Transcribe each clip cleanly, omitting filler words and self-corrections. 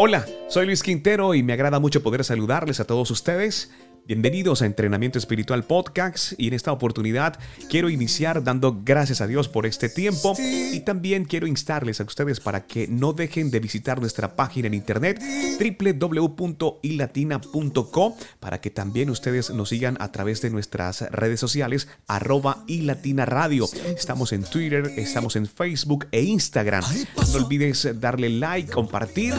Hola, soy Luis Quintero y me agrada mucho poder saludarles a todos ustedes. Bienvenidos a Entrenamiento Espiritual Podcast, y en esta oportunidad quiero iniciar dando gracias a Dios por este tiempo, y también quiero instarles a ustedes para que no dejen de visitar nuestra página en internet www.ilatina.co, para que también ustedes nos sigan a través de nuestras redes sociales @ilatinaradio. Estamos en Twitter, estamos en Facebook e Instagram. No olvides darle like, compartir,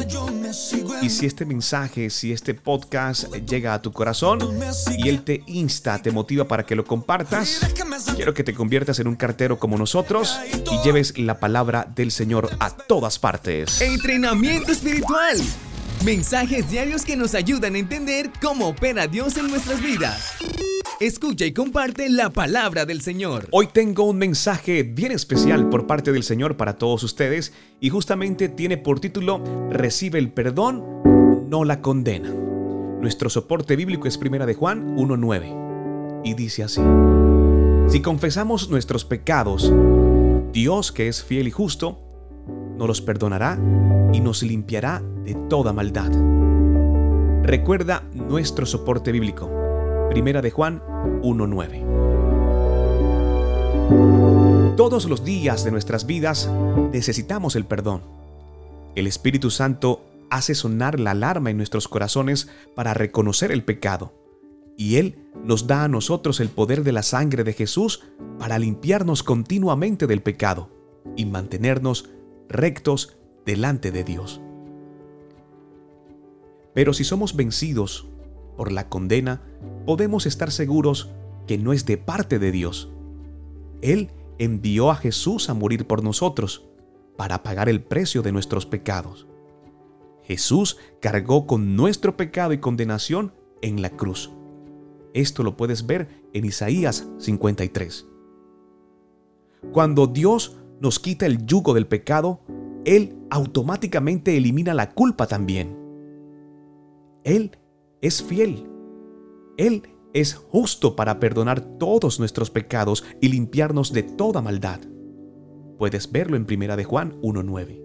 y si este podcast llega a tu corazón y Él te insta, te motiva para que lo compartas, quiero que te conviertas en un cartero como nosotros y lleves la palabra del Señor a todas partes. Entrenamiento espiritual. Mensajes diarios que nos ayudan a entender cómo opera Dios en nuestras vidas. Escucha y comparte la palabra del Señor. Hoy tengo un mensaje bien especial por parte del Señor para todos ustedes, y justamente tiene por título: Recibe el perdón, no la condena. Nuestro soporte bíblico es Primera de Juan 1:9, y dice así: Si confesamos nuestros pecados, Dios, que es fiel y justo, nos los perdonará y nos limpiará de toda maldad. Recuerda nuestro soporte bíblico, Primera de Juan 1:9. Todos los días de nuestras vidas necesitamos el perdón. El Espíritu Santo hace sonar la alarma en nuestros corazones para reconocer el pecado, y Él nos da a nosotros el poder de la sangre de Jesús para limpiarnos continuamente del pecado y mantenernos rectos delante de Dios. Pero si somos vencidos por la condena, podemos estar seguros que no es de parte de Dios. Él envió a Jesús a morir por nosotros para pagar el precio de nuestros pecados. Jesús cargó con nuestro pecado y condenación en la cruz. Esto lo puedes ver en Isaías 53. Cuando Dios nos quita el yugo del pecado, Él automáticamente elimina la culpa también. Él es fiel. Él es justo para perdonar todos nuestros pecados y limpiarnos de toda maldad. Puedes verlo en 1 de Juan 1:9.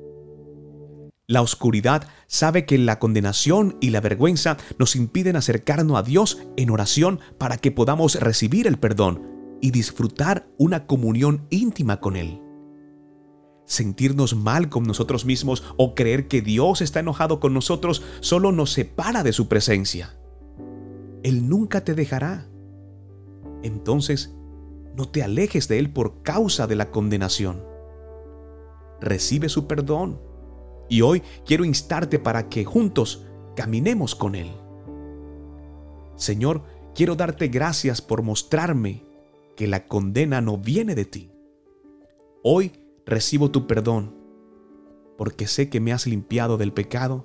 La oscuridad sabe que la condenación y la vergüenza nos impiden acercarnos a Dios en oración para que podamos recibir el perdón y disfrutar una comunión íntima con Él. Sentirnos mal con nosotros mismos o creer que Dios está enojado con nosotros solo nos separa de su presencia. Él nunca te dejará. Entonces, no te alejes de Él por causa de la condenación. Recibe su perdón. Y hoy quiero instarte para que juntos caminemos con Él. Señor, quiero darte gracias por mostrarme que la condena no viene de ti. Hoy recibo tu perdón, porque sé que me has limpiado del pecado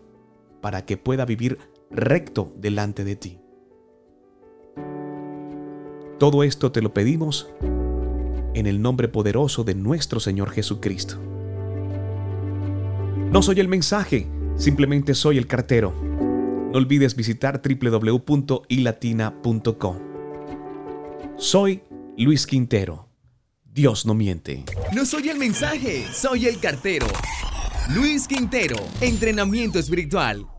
para que pueda vivir recto delante de ti. Todo esto te lo pedimos en el nombre poderoso de nuestro Señor Jesucristo. No soy el mensaje, simplemente soy el cartero. No olvides visitar www.ilatina.co. Soy Luis Quintero. Dios no miente. No soy el mensaje, soy el cartero. Luis Quintero, entrenamiento espiritual.